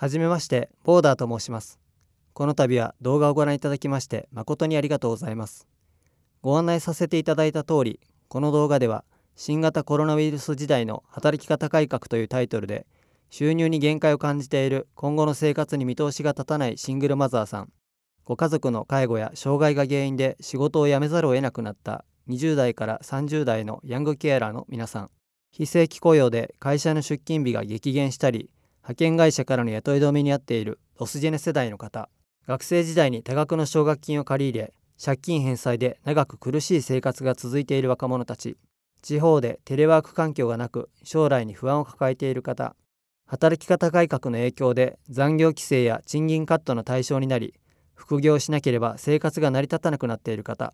はじめまして、ボーダーと申します。この度は動画をご覧いただきまして誠にありがとうございます。ご案内させていただいた通り、この動画では新型コロナウイルス時代の働き方改革というタイトルで、収入に限界を感じている今後の生活に見通しが立たないシングルマザーさん、ご家族の介護や障害が原因で仕事を辞めざるを得なくなった20代から30代のヤングケアラーの皆さん、非正規雇用で会社の出勤日が激減したり、派遣会社からの雇い止めにあっているロスジェネ世代の方、学生時代に多額の奨学金を借り入れ、借金返済で長く苦しい生活が続いている若者たち、地方でテレワーク環境がなく将来に不安を抱えている方、働き方改革の影響で残業規制や賃金カットの対象になり、副業しなければ生活が成り立たなくなっている方、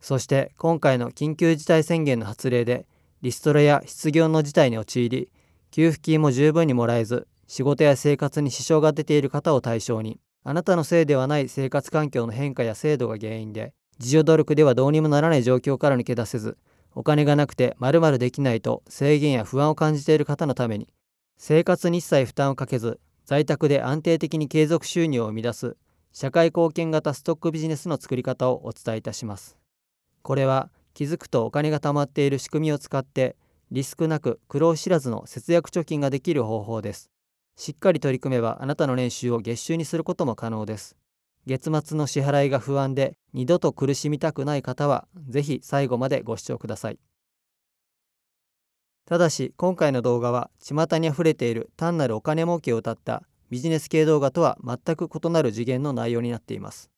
そして今回の緊急事態宣言の発令でリストラや失業の事態に陥り、給付金も十分にもらえず仕事や生活に支障が出ている方を対象に、あなたのせいではない生活環境の変化や制度が原因で自助努力ではどうにもならない状況から抜け出せず、お金がなくて〇〇できないと制限や不安を感じている方のために、生活に一切負担をかけず在宅で安定的に継続収入を生み出す社会貢献型ストックビジネスの作り方をお伝えいたします。これは気づくとお金が貯まっている仕組みを使って、リスクなく苦労知らずの節約貯金ができる方法です。しっかり取り組めばあなたの年収を月収にすることも可能です。月末の支払いが不安で二度と苦しみたくない方は、ぜひ最後までご視聴ください。ただし今回の動画は、巷にあふれている単なるお金儲けを謳ったビジネス系動画とは全く異なる次元の内容になっています。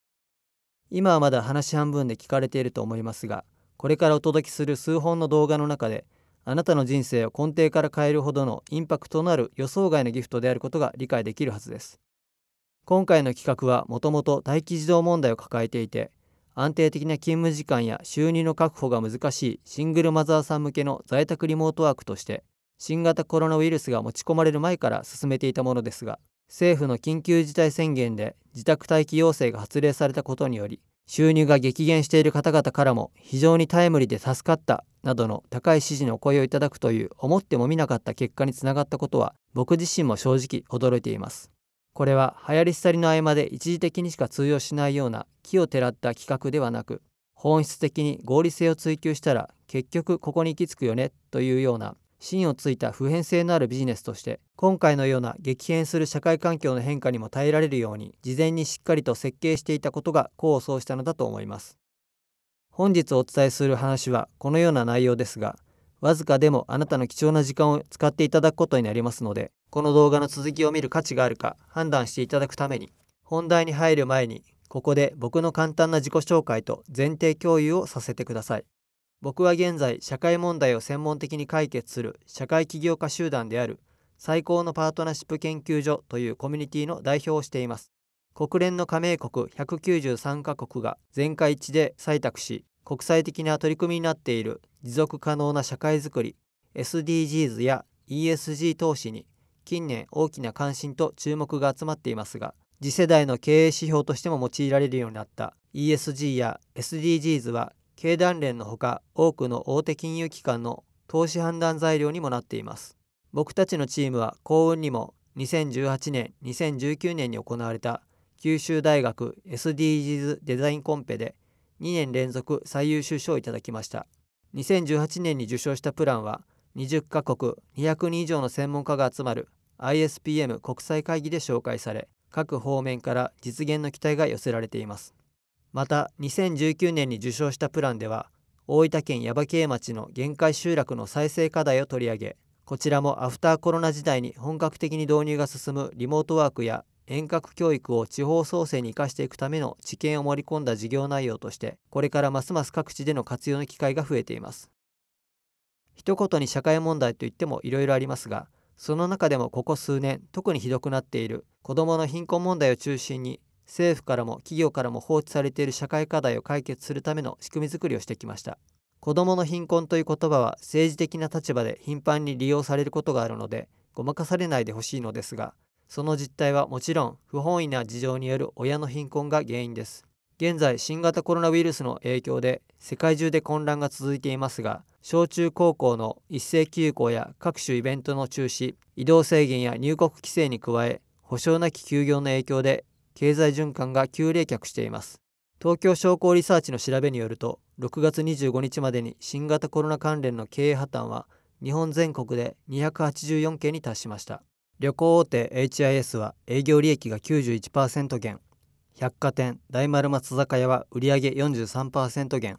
今はまだ話半分で聞かれていると思いますが、これからお届けする数本の動画の中で、あなたの人生を根底から変えるほどのインパクトのある予想外のギフトであることが理解できるはずです。今回の企画はもともと待機児童問題を抱えていて、安定的な勤務時間や収入の確保が難しいシングルマザーさん向けの在宅リモートワークとして、新型コロナウイルスが持ち込まれる前から進めていたものですが、政府の緊急事態宣言で自宅待機要請が発令されたことにより、収入が激減している方々からも非常にタイムリーで助かったなどの高い支持のお声をいただくという、思ってもみなかった結果につながったことは、僕自身も正直驚いています。これは流行り廃りの合間で一時的にしか通用しないような奇をてらった企画ではなく、本質的に合理性を追求したら結局ここに行き着くよねというような芯をついた普遍性のあるビジネスとして、今回のような激変する社会環境の変化にも耐えられるように事前にしっかりと設計していたことが功を奏したのだと思います。本日お伝えする話はこのような内容ですが、わずかでもあなたの貴重な時間を使っていただくことになりますので、この動画の続きを見る価値があるか判断していただくために、本題に入る前にここで僕の簡単な自己紹介と前提共有をさせてください。僕は現在、社会問題を専門的に解決する社会起業家集団である最高のパートナーシップ研究所というコミュニティの代表をしています。国連の加盟国193カ国が全会一致で採択し、国際的な取り組みになっている持続可能な社会づくり SDGs や ESG 投資に近年大きな関心と注目が集まっていますが、次世代の経営指標としても用いられるようになった ESG や SDGs は、経団連のほか多くの大手金融機関の投資判断材料にもなっています。僕たちのチームは幸運にも2018年2019年に行われた九州大学 SDGs デザインコンペで2年連続最優秀賞をいただきました。2018年に受賞したプランは、20カ国200人以上の専門家が集まる ISPM 国際会議で紹介され、各方面から実現の期待が寄せられています。また2019年に受賞したプランでは、大分県耶馬渓町の限界集落の再生課題を取り上げ、こちらもアフターコロナ時代に本格的に導入が進むリモートワークや遠隔教育を地方創生に生かしていくための知見を盛り込んだ事業内容として、これからますます各地での活用の機会が増えています。一言に社会問題といってもいろいろありますが、その中でもここ数年特にひどくなっている子どもの貧困問題を中心に、政府からも企業からも放置されている社会課題を解決するための仕組み作りをしてきました。子どもの貧困という言葉は政治的な立場で頻繁に利用されることがあるので、ごまかされないでほしいのですが、その実態はもちろん不本意な事情による親の貧困が原因です。現在新型コロナウイルスの影響で世界中で混乱が続いていますが、小中高校の一斉休校や各種イベントの中止、移動制限や入国規制に加え、保証なき休業の影響で経済循環が急冷却しています。東京商工リサーチの調べによると、6月25日までに新型コロナ関連の経営破綻は日本全国で284件に達しました。旅行大手 HIS は営業利益が 91% 減、百貨店大丸松坂屋は売上 43% 減、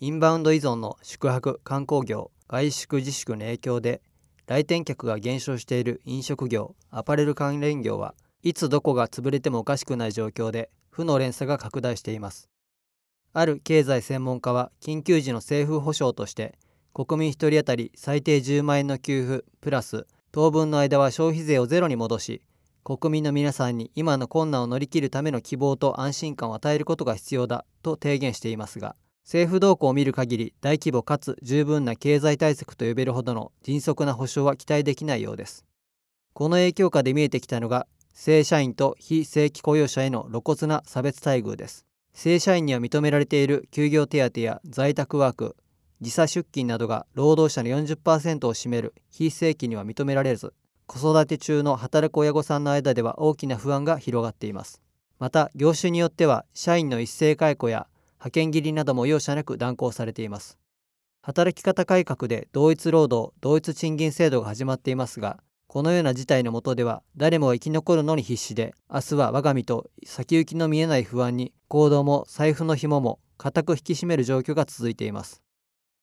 インバウンド依存の宿泊・観光業、外出自粛の影響で来店客が減少している飲食業、アパレル関連業はいつどこが潰れてもおかしくない状況で負の連鎖が拡大しています。ある経済専門家は、緊急時の政府保障として国民1人当たり最低10万円の給付プラス当分の間は消費税をゼロに戻し、国民の皆さんに今の困難を乗り切るための希望と安心感を与えることが必要だと提言していますが、政府動向を見る限り、大規模かつ十分な経済対策と呼べるほどの迅速な保障は期待できないようです。この影響下で見えてきたのが、正社員と非正規雇用者への露骨な差別待遇です。正社員には認められている休業手当や在宅ワーク、時差出勤などが労働者の 40% を占める非正規には認められず、子育て中の働く親御さんの間では大きな不安が広がっています。また、業種によっては社員の一斉解雇や派遣切りなども容赦なく断行されています。働き方改革で同一労働、同一賃金制度が始まっていますが、このような事態の下では誰もが生き残るのに必死で、明日は我が身と先行きの見えない不安に行動も財布の紐も固く引き締める状況が続いています。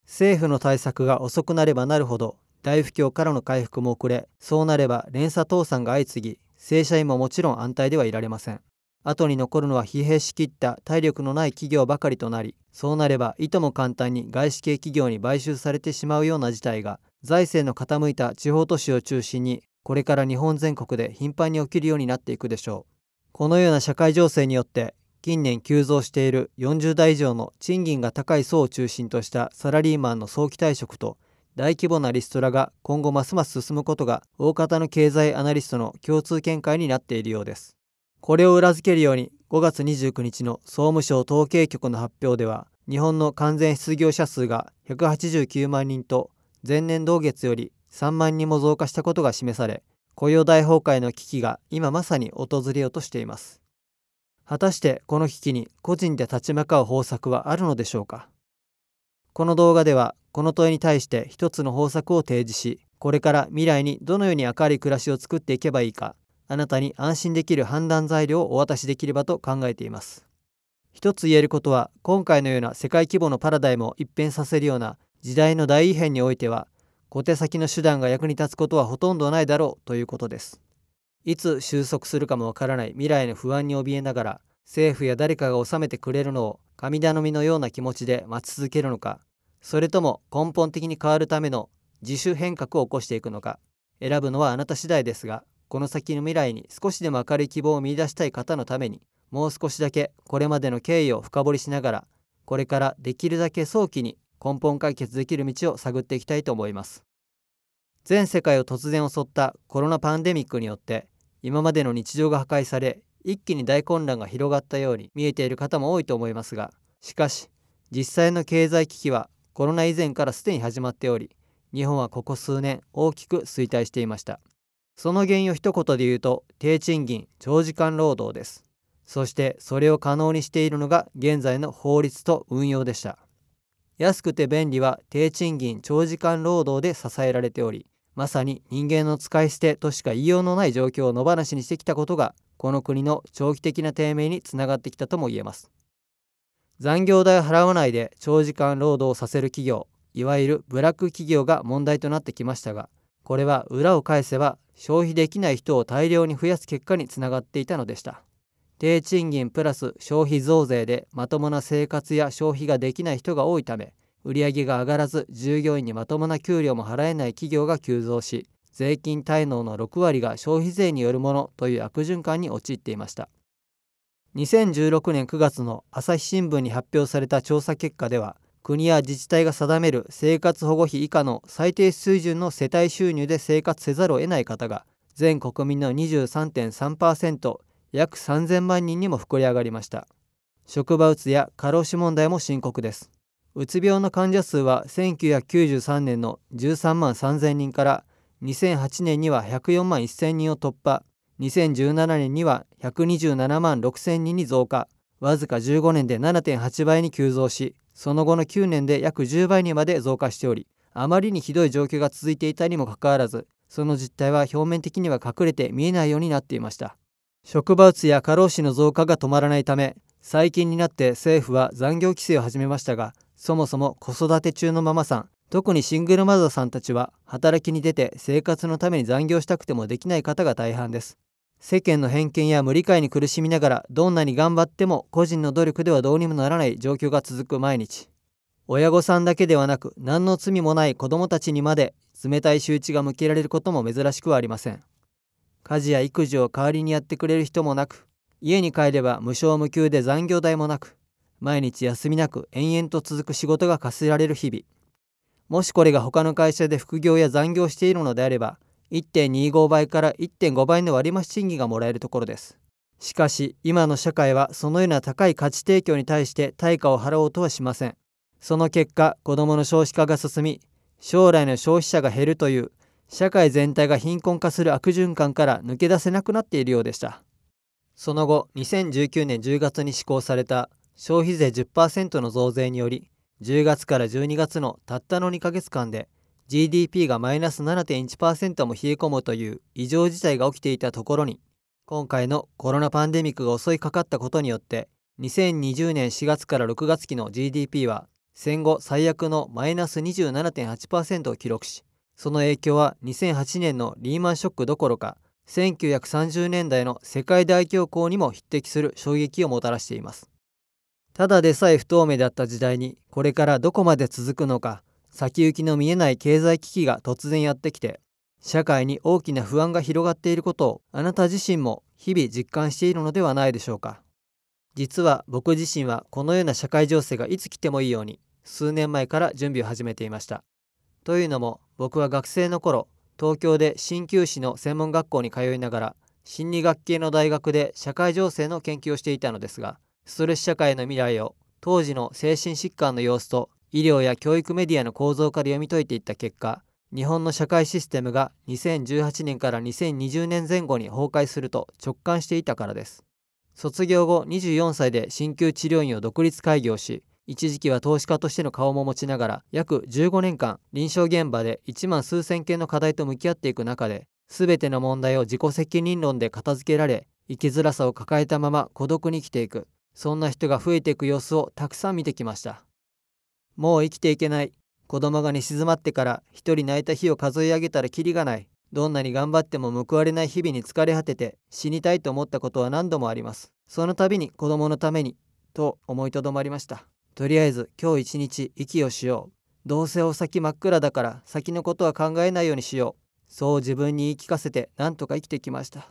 政府の対策が遅くなればなるほど大不況からの回復も遅れ、そうなれば連鎖倒産が相次ぎ、正社員ももちろん安泰ではいられません。後に残るのは疲弊しきった体力のない企業ばかりとなり、そうなればいとも簡単に外資系企業に買収されてしまうような事態が、財政の傾いた地方都市を中心にこれから日本全国で頻繁に起きるようになっていくでしょう。このような社会情勢によって、近年急増している40代以上の賃金が高い層を中心としたサラリーマンの早期退職と大規模なリストラが今後ますます進むことが、大方の経済アナリストの共通見解になっているようです。これを裏付けるように、5月29日の総務省統計局の発表では、日本の完全失業者数が189万人と前年同月より3万人も増加したことが示され、雇用大崩壊の危機が今まさに訪れようとしています。果たしてこの危機に個人で立ち向かう方策はあるのでしょうか。この動画ではこの問いに対して一つの方策を提示し、これから未来にどのように明るい暮らしを作っていけばいいか、あなたに安心できる判断材料をお渡しできればと考えています。一つ言えることは、今回のような世界規模のパラダイムを一変させるような時代の大異変においては、小手先の手段が役に立つことはほとんどないだろうということです。いつ収束するかもわからない未来の不安に怯えながら、政府や誰かが収めてくれるのを神頼みのような気持ちで待ち続けるのか、それとも根本的に変わるための自主変革を起こしていくのか、選ぶのはあなた次第ですが、この先の未来に少しでも明るい希望を見出したい方のために、もう少しだけこれまでの経緯を深掘りしながら、これからできるだけ早期に根本解決できる道を探っていきたいと思います。全世界を突然襲ったコロナパンデミックによって、今までの日常が破壊され、一気に大混乱が広がったように見えている方も多いと思いますが、しかし、実際の経済危機はコロナ以前からすでに始まっており、日本はここ数年大きく衰退していました。その原因を一言で言うと、低賃金、長時間労働です。そしてそれを可能にしているのが現在の法律と運用でした。安くて便利は低賃金、長時間労働で支えられており、まさに人間の使い捨てとしか言いようのない状況を野放しにしてきたことが、この国の長期的な低迷につながってきたとも言えます。残業代を払わないで長時間労働をさせる企業、いわゆるブラック企業が問題となってきましたが、これは裏を返せば、消費できない人を大量に増やす結果につながっていたのでした。低賃金プラス消費増税でまともな生活や消費ができない人が多いため、売上が上がらず従業員にまともな給料も払えない企業が急増し、税金滞納の6割が消費税によるものという悪循環に陥っていました。2016年9月の朝日新聞に発表された調査結果では、国や自治体が定める生活保護費以下の最低水準の世帯収入で生活せざるを得ない方が全国民の 23.3%、 約3000万人にも膨れ上がりました。職場うつや過労死問題も深刻です。うつ病の患者数は1993年の13万3000人から2008年には104万1000人を突破、2017年には127万6000人に増加、わずか15年で 7.8 倍に急増し、その後の9年で約10倍にまで増加しており、あまりにひどい状況が続いていたにもかかわらず、その実態は表面的には隠れて見えないようになっていました。職場うつや過労死の増加が止まらないため、最近になって政府は残業規制を始めましたが、そもそも子育て中のママさん、特にシングルマザーさんたちは、働きに出て生活のために残業したくてもできない方が大半です。世間の偏見や無理解に苦しみながら、どんなに頑張っても個人の努力ではどうにもならない状況が続く毎日。親御さんだけではなく、何の罪もない子どもたちにまで冷たい仕打ちが向けられることも珍しくはありません。家事や育児を代わりにやってくれる人もなく、家に帰れば無償無給で残業代もなく、毎日休みなく延々と続く仕事が課せられる日々。もしこれが他の会社で副業や残業しているのであれば、1.25 倍から 1.5 倍の割増賃金がもらえるところです。しかし、今の社会はそのような高い価値提供に対して対価を払おうとはしません。その結果、子どもの少子化が進み、将来の消費者が減るという、社会全体が貧困化する悪循環から抜け出せなくなっているようでした。その後、2019年10月に施行された消費税 10% の増税により、10月から12月のたったの2ヶ月間で、GDP がマイナス 7.1% も冷え込むという異常事態が起きていたところに、今回のコロナパンデミックが襲いかかったことによって、2020年4月から6月期の GDP は、戦後最悪のマイナス 27.8% を記録し、その影響は2008年のリーマンショックどころか、1930年代の世界大恐慌にも匹敵する衝撃をもたらしています。ただでさえ不透明だった時代に、これからどこまで続くのか、先行きの見えない経済危機が突然やってきて、社会に大きな不安が広がっていることを、あなた自身も日々実感しているのではないでしょうか。実は僕自身はこのような社会情勢がいつ来てもいいように、数年前から準備を始めていました。というのも、僕は学生の頃、東京で鍼灸師の専門学校に通いながら、心理学系の大学で社会情勢の研究をしていたのですが、ストレス社会の未来を当時の精神疾患の様子と医療や教育メディアの構造から読み解いていった結果、日本の社会システムが2018年から2020年前後に崩壊すると直感していたからです。卒業後24歳で鍼灸治療院を独立開業し、一時期は投資家としての顔も持ちながら、約15年間、臨床現場で1万数千件の課題と向き合っていく中で、すべての問題を自己責任論で片付けられ、生きづらさを抱えたまま孤独に生きていく、そんな人が増えていく様子をたくさん見てきました。もう生きていけない、子供が寝静まってから一人泣いた日を数え上げたらキリがない、どんなに頑張っても報われない日々に疲れ果てて死にたいと思ったことは何度もあります。その度に子供のために、と思いとどまりました。とりあえず今日一日息をしよう。どうせお先真っ暗だから先のことは考えないようにしよう。そう自分に言い聞かせてなんとか生きてきました。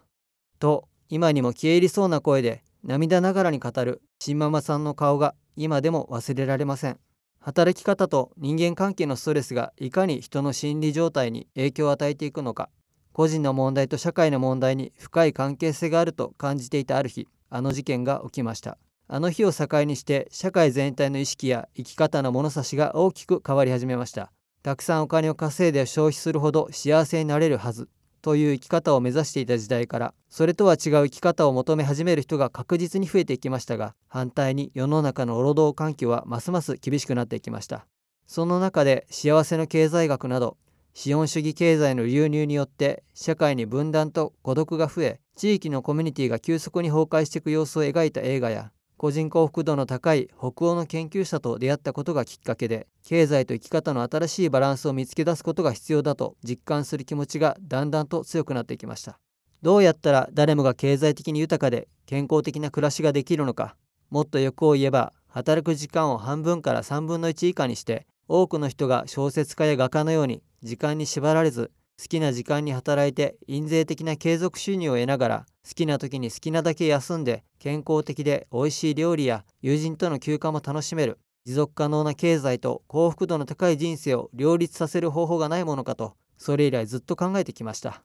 と今にも消え入りそうな声で涙ながらに語る新ママさんの顔が今でも忘れられません。働き方と人間関係のストレスがいかに人の心理状態に影響を与えていくのか、個人の問題と社会の問題に深い関係性があると感じていたある日、あの事件が起きました。あの日を境にして社会全体の意識や生き方の物差しが大きく変わり始めました。たくさんお金を稼いで消費するほど幸せになれるはずという生き方を目指していた時代から、それとは違う生き方を求め始める人が確実に増えていきましたが、反対に世の中の労働環境はますます厳しくなっていきました。その中で幸せの経済学など、資本主義経済の流入によって社会に分断と孤独が増え、地域のコミュニティが急速に崩壊していく様子を描いた映画や、個人幸福度の高い北欧の研究者と出会ったことがきっかけで、経済と生き方の新しいバランスを見つけ出すことが必要だと実感する気持ちがだんだんと強くなってきました。どうやったら誰もが経済的に豊かで健康的な暮らしができるのか、もっと欲を言えば、働く時間を半分から3分の1以下にして、多くの人が小説家や画家のように時間に縛られず、好きな時間に働いて印税的な継続収入を得ながら、好きな時に好きなだけ休んで、健康的で美味しい料理や友人との休暇も楽しめる、持続可能な経済と幸福度の高い人生を両立させる方法がないものかと、それ以来ずっと考えてきました。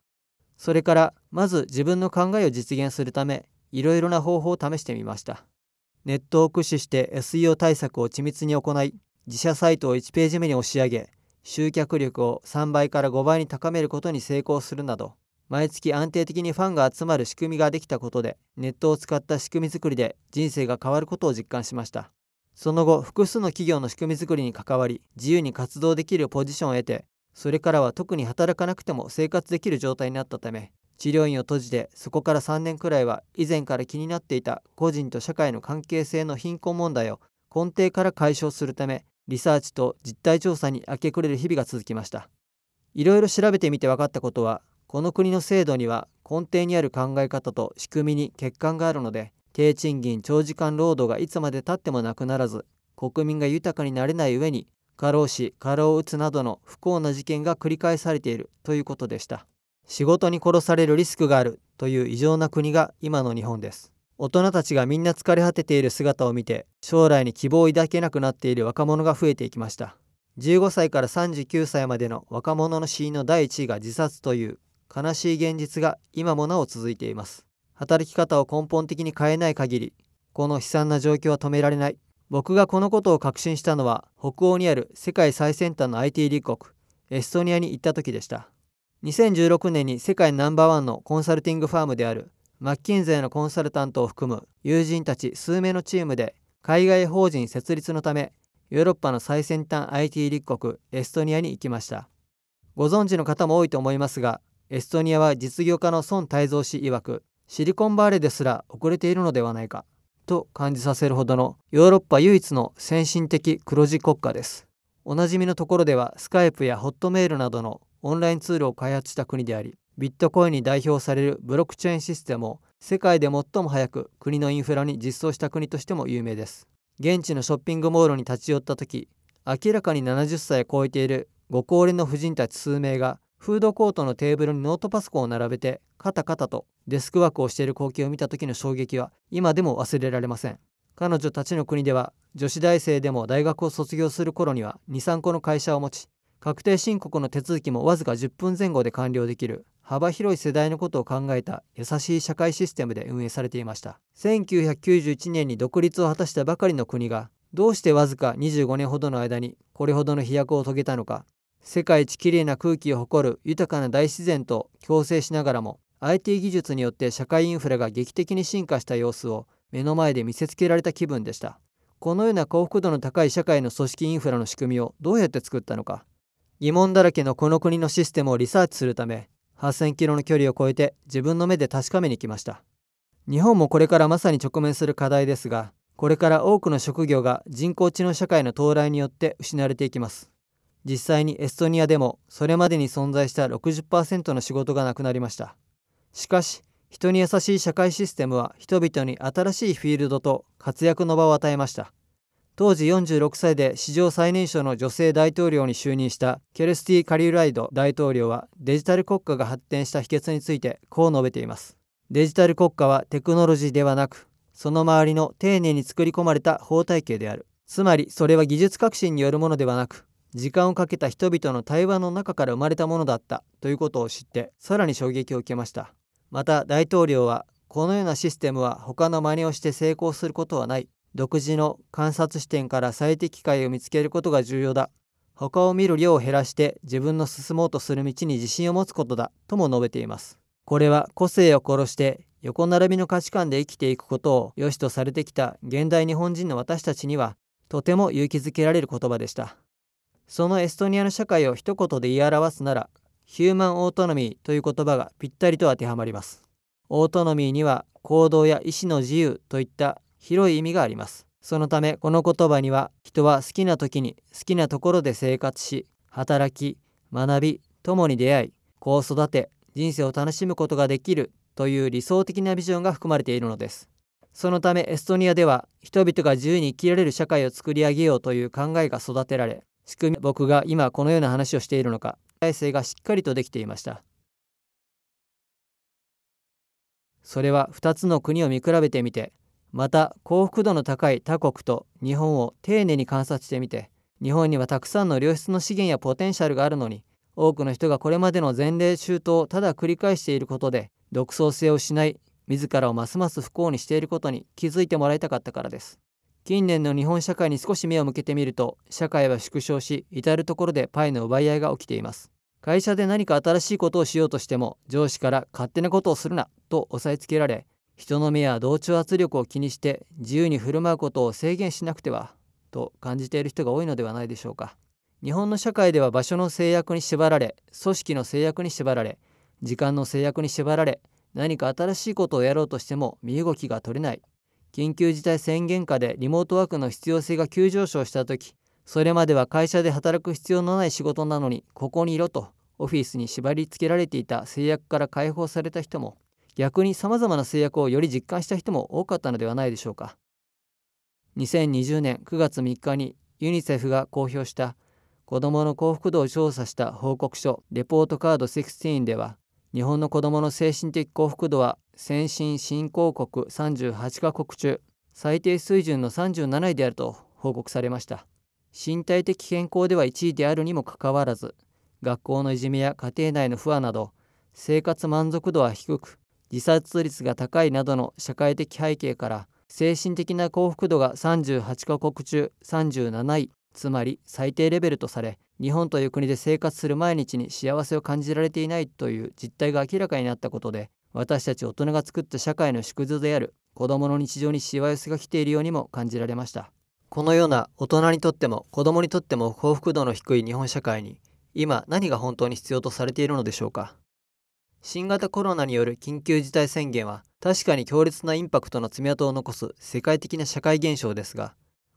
それから、まず自分の考えを実現するため、いろいろな方法を試してみました。ネットを駆使して SEO 対策を緻密に行い、自社サイトを1ページ目に押し上げ、集客力を3倍から5倍に高めることに成功するなど、毎月安定的にファンが集まる仕組みができたことで、ネットを使った仕組み作りで人生が変わることを実感しました。その後、複数の企業の仕組み作りに関わり、自由に活動できるポジションを得て、それからは特に働かなくても生活できる状態になったため、治療院を閉じて、そこから3年くらいは以前から気になっていた個人と社会の関係性の貧困問題を根底から解消するため、リサーチと実態調査に明け暮れる日々が続きました。いろいろ調べてみて分かったことは、この国の制度には根底にある考え方と仕組みに欠陥があるので、低賃金長時間労働がいつまで経ってもなくならず、国民が豊かになれない上に、過労死、過労うつなどの不幸な事件が繰り返されているということでした。仕事に殺されるリスクがあるという異常な国が今の日本です。大人たちがみんな疲れ果てている姿を見て、将来に希望を抱けなくなっている若者が増えていきました。15歳から39歳までの若者の死因の第1位が自殺という悲しい現実が今もなお続いています。働き方を根本的に変えない限り、この悲惨な状況は止められない。僕がこのことを確信したのは、北欧にある世界最先端の IT 立国、エストニアに行った時でした。2016年に世界ナンバー1のコンサルティングファームであるマッキンゼーのコンサルタントを含む友人たち数名のチームで、海外法人設立のため、ヨーロッパの最先端 IT 立国、エストニアに行きました。ご存知の方も多いと思いますが、エストニアは実業家の孫泰造氏曰く、シリコンバレーですら遅れているのではないかと感じさせるほどのヨーロッパ唯一の先進的黒字国家です。おなじみのところではスカイプやホットメールなどのオンラインツールを開発した国であり、ビットコインに代表されるブロックチェーンシステムを世界で最も早く国のインフラに実装した国としても有名です。現地のショッピングモールに立ち寄った時、明らかに70歳を超えているご高齢の婦人たち数名がフードコートのテーブルにノートパソコンを並べてカタカタとデスクワークをしている光景を見た時の衝撃は今でも忘れられません。彼女たちの国では女子大生でも大学を卒業する頃には 2,3 個の会社を持ち、確定申告の手続きもわずか10分前後で完了できる幅広い世代のことを考えた優しい社会システムで運営されていました。1991年に独立を果たしたばかりの国が、どうしてわずか25年ほどの間にこれほどの飛躍を遂げたのか。世界一きれいな空気を誇る豊かな大自然と共生しながらも、 IT 技術によって社会インフラが劇的に進化した様子を目の前で見せつけられた気分でした。このような幸福度の高い社会の組織インフラの仕組みをどうやって作ったのか。疑問だらけのこの国のシステムをリサーチするため、8000キロの距離を超えて自分の目で確かめに来ました。日本もこれからまさに直面する課題ですが、これから多くの職業が人工知能社会の到来によって失われていきます。実際にエストニアでもそれまでに存在した 60% の仕事がなくなりました。しかし、人に優しい社会システムは人々に新しいフィールドと活躍の場を与えました。当時46歳で史上最年少の女性大統領に就任したケルスティ・カリュライド大統領は、デジタル国家が発展した秘訣についてこう述べています。デジタル国家はテクノロジーではなく、その周りの丁寧に作り込まれた法体系である。つまり、それは技術革新によるものではなく、時間をかけた人々の対話の中から生まれたものだったということを知って、さらに衝撃を受けました。また大統領は、このようなシステムは他の真似をして成功することはない、独自の観察視点から最適解を見つけることが重要だ、他を見る量を減らして自分の進もうとする道に自信を持つことだとも述べています。これは個性を殺して横並びの価値観で生きていくことを良しとされてきた現代日本人の私たちにはとても勇気づけられる言葉でした。そのエストニアの社会を一言で言い表すなら、ヒューマンオートノミーという言葉がぴったりと当てはまります。オートノミーには行動や意思の自由といった広い意味があります。そのためこの言葉には、人は好きな時に好きなところで生活し、働き、学び、共に出会い、子を育て、人生を楽しむことができるという理想的なビジョンが含まれているのです。そのためエストニアでは、人々が自由に生きられる社会を作り上げようという考えが育てられ、仕組み、僕が今このような話をしているのか、体制がしっかりとできていました。それは2つの国を見比べてみて、また幸福度の高い他国と日本を丁寧に観察してみて、日本にはたくさんの良質の資源やポテンシャルがあるのに、多くの人がこれまでの前例周到をただ繰り返していることで、独創性を失い、自らをますます不幸にしていることに気づいてもらいたかったからです。近年の日本社会に少し目を向けてみると、社会は縮小し、至るところでパイの奪い合いが起きています。会社で何か新しいことをしようとしても、上司から勝手なことをするなと押さえつけられ、人の目や同調圧力を気にして自由に振る舞うことを制限しなくてはと感じている人が多いのではないでしょうか。日本の社会では場所の制約に縛られ、組織の制約に縛られ、時間の制約に縛られ、何か新しいことをやろうとしても身動きが取れない。緊急事態宣言下でリモートワークの必要性が急上昇したとき、それまでは会社で働く必要のない仕事なのにここにいろとオフィスに縛り付けられていた制約から解放された人も、逆に様々な制約をより実感した人も多かったのではないでしょうか。2020年9月3日にユニセフが公表した子どもの幸福度を調査した報告書レポートカード16では、日本の子どもの精神的幸福度は先進新興国38カ国中最低水準の37位であると報告されました。身体的健康では1位であるにもかかわらず、学校のいじめや家庭内の不和など生活満足度は低く、自殺率が高いなどの社会的背景から、精神的な幸福度が38カ国中37位、つまり最低レベルとされ、日本という国で生活する毎日に幸せを感じられていないという実態が明らかになったことで、私たち大人が作った社会の縮図である子どもの日常にしわ寄せが来ているようにも感じられました。このような大人にとっても子どもにとっても幸福度の低い日本社会に、今何が本当に必要とされているのでしょうか。新型コロナによる緊急事態宣言は確かに強烈なインパクトの爪痕を残す世界的な社会現象ですが、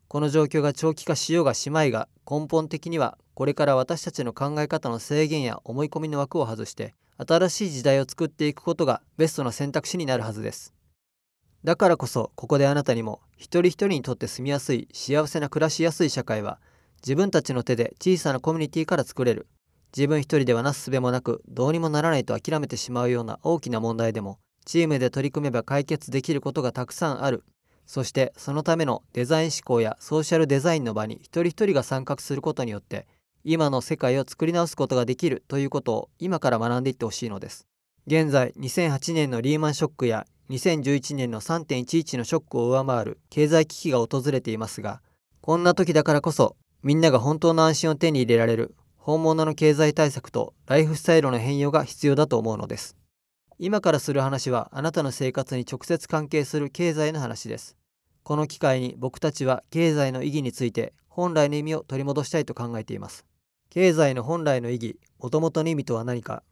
この状況が長期化しようがしまいが、根本的にはこれから私たちの考え方の制限や思い込みの枠を外して新しい時代を作っていくことがベストな選択肢になるはずです。だからこそ、ここであなたにも一人一人にとって住みやすい、幸せな暮らしやすい社会は、自分たちの手で小さなコミュニティから作れる。自分一人ではなすすべもなく、どうにもならないと諦めてしまうような大きな問題でも、チームで取り組めば解決できることがたくさんある。そしてそのためのデザイン思考やソーシャルデザインの場に一人一人が参画することによって、今の世界を作り直すことができるということを今から学んでいってほしいのです。現在、2008年のリーマンショックや、2011年の 3.11 のショックを上回る経済危機が訪れていますが、こんな時だからこそみんなが本当の安心を手に入れられる本物の経済対策とライフスタイルの変容が必要だと思うのです。今からする話はあなたの生活に直接関係する経済の話です。この機会に僕たちは経済の意義について本来の意味を取り戻したいと考えています。経済の本来の意義、もともとの意味とは何か。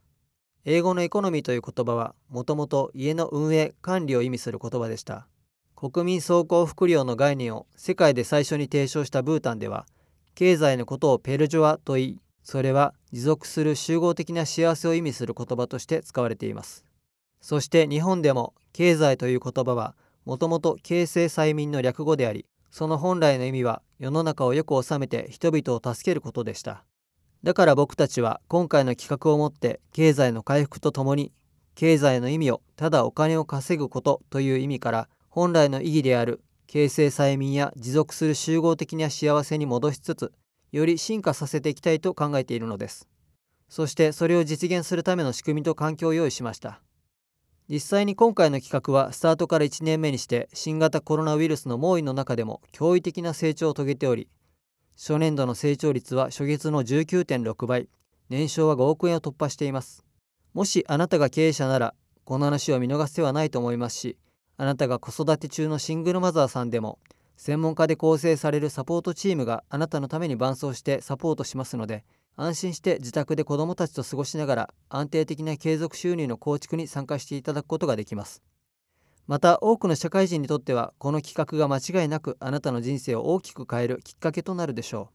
英語のエコノミーという言葉は、もともと家の運営・管理を意味する言葉でした。国民総幸福量の概念を世界で最初に提唱したブータンでは、経済のことをペルジョワと言い、それは持続する集合的な幸せを意味する言葉として使われています。そして日本でも、経済という言葉は、もともと経世済民の略語であり、その本来の意味は、世の中をよく治めて人々を助けることでした。だから僕たちは今回の企画をもって、経済の回復とともに経済の意味をただお金を稼ぐことという意味から、本来の意義である経世済民や持続する集合的な幸せに戻しつつ、より進化させていきたいと考えているのです。そしてそれを実現するための仕組みと環境を用意しました。実際に今回の企画はスタートから1年目にして、新型コロナウイルスの猛威の中でも驚異的な成長を遂げており、初年度の成長率は初月の 19.6 倍、年商は5億円を突破しています。もしあなたが経営者なら、この話を見逃す手はないと思いますし、あなたが子育て中のシングルマザーさんでも、専門家で構成されるサポートチームがあなたのために伴走してサポートしますので、安心して自宅で子どもたちと過ごしながら、安定的な継続収入の構築に参加していただくことができます。また多くの社会人にとっては、この企画が間違いなくあなたの人生を大きく変えるきっかけとなるでしょう。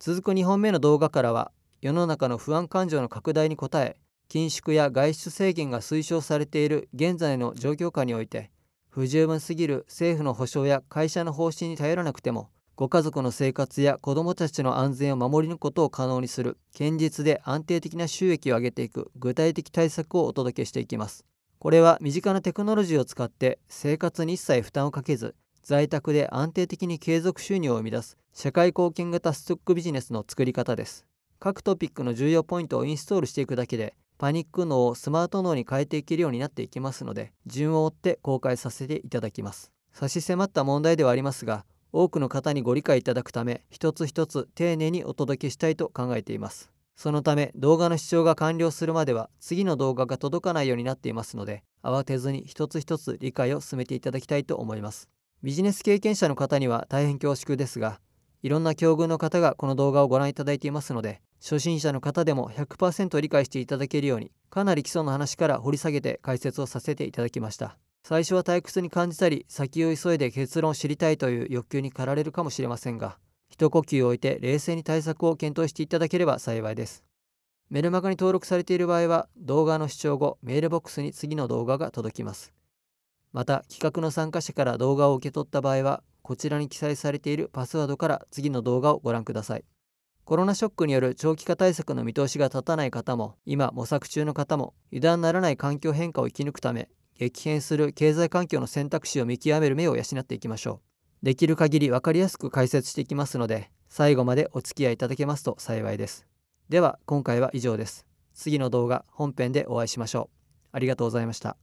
続く2本目の動画からは、世の中の不安感情の拡大に応え、緊縮や外出制限が推奨されている現在の状況下において、不十分すぎる政府の保障や会社の方針に頼らなくても、ご家族の生活や子どもたちの安全を守り抜くことを可能にする、堅実で安定的な収益を上げていく具体的対策をお届けしていきます。これは身近なテクノロジーを使って生活に一切負担をかけず、在宅で安定的に継続収入を生み出す社会貢献型ストックビジネスの作り方です。各トピックの重要ポイントをインストールしていくだけで、パニック脳をスマート脳に変えていけるようになっていきますので、順を追って公開させていただきます。差し迫った問題ではありますが、多くの方にご理解いただくため、一つ一つ丁寧にお届けしたいと考えています。そのため動画の視聴が完了するまでは次の動画が届かないようになっていますので、慌てずに一つ一つ理解を進めていただきたいと思います。ビジネス経験者の方には大変恐縮ですが、いろんな境遇の方がこの動画をご覧いただいていますので、初心者の方でも 100% 理解していただけるように、かなり基礎の話から掘り下げて解説をさせていただきました。最初は退屈に感じたり、先を急いで結論を知りたいという欲求に駆られるかもしれませんが、一呼吸置いて冷静に対策を検討していただければ幸いです。メルマガに登録されている場合は、動画の視聴後、メールボックスに次の動画が届きます。また、企画の参加者から動画を受け取った場合は、こちらに記載されているパスワードから次の動画をご覧ください。コロナショックによる長期化対策の見通しが立たない方も、今模索中の方も、油断ならない環境変化を生き抜くため、激変する経済環境の選択肢を見極める目を養っていきましょう。できる限り分かりやすく解説していきますので、最後までお付き合いいただけますと幸いです。では、今回は以上です。次の動画、本編でお会いしましょう。ありがとうございました。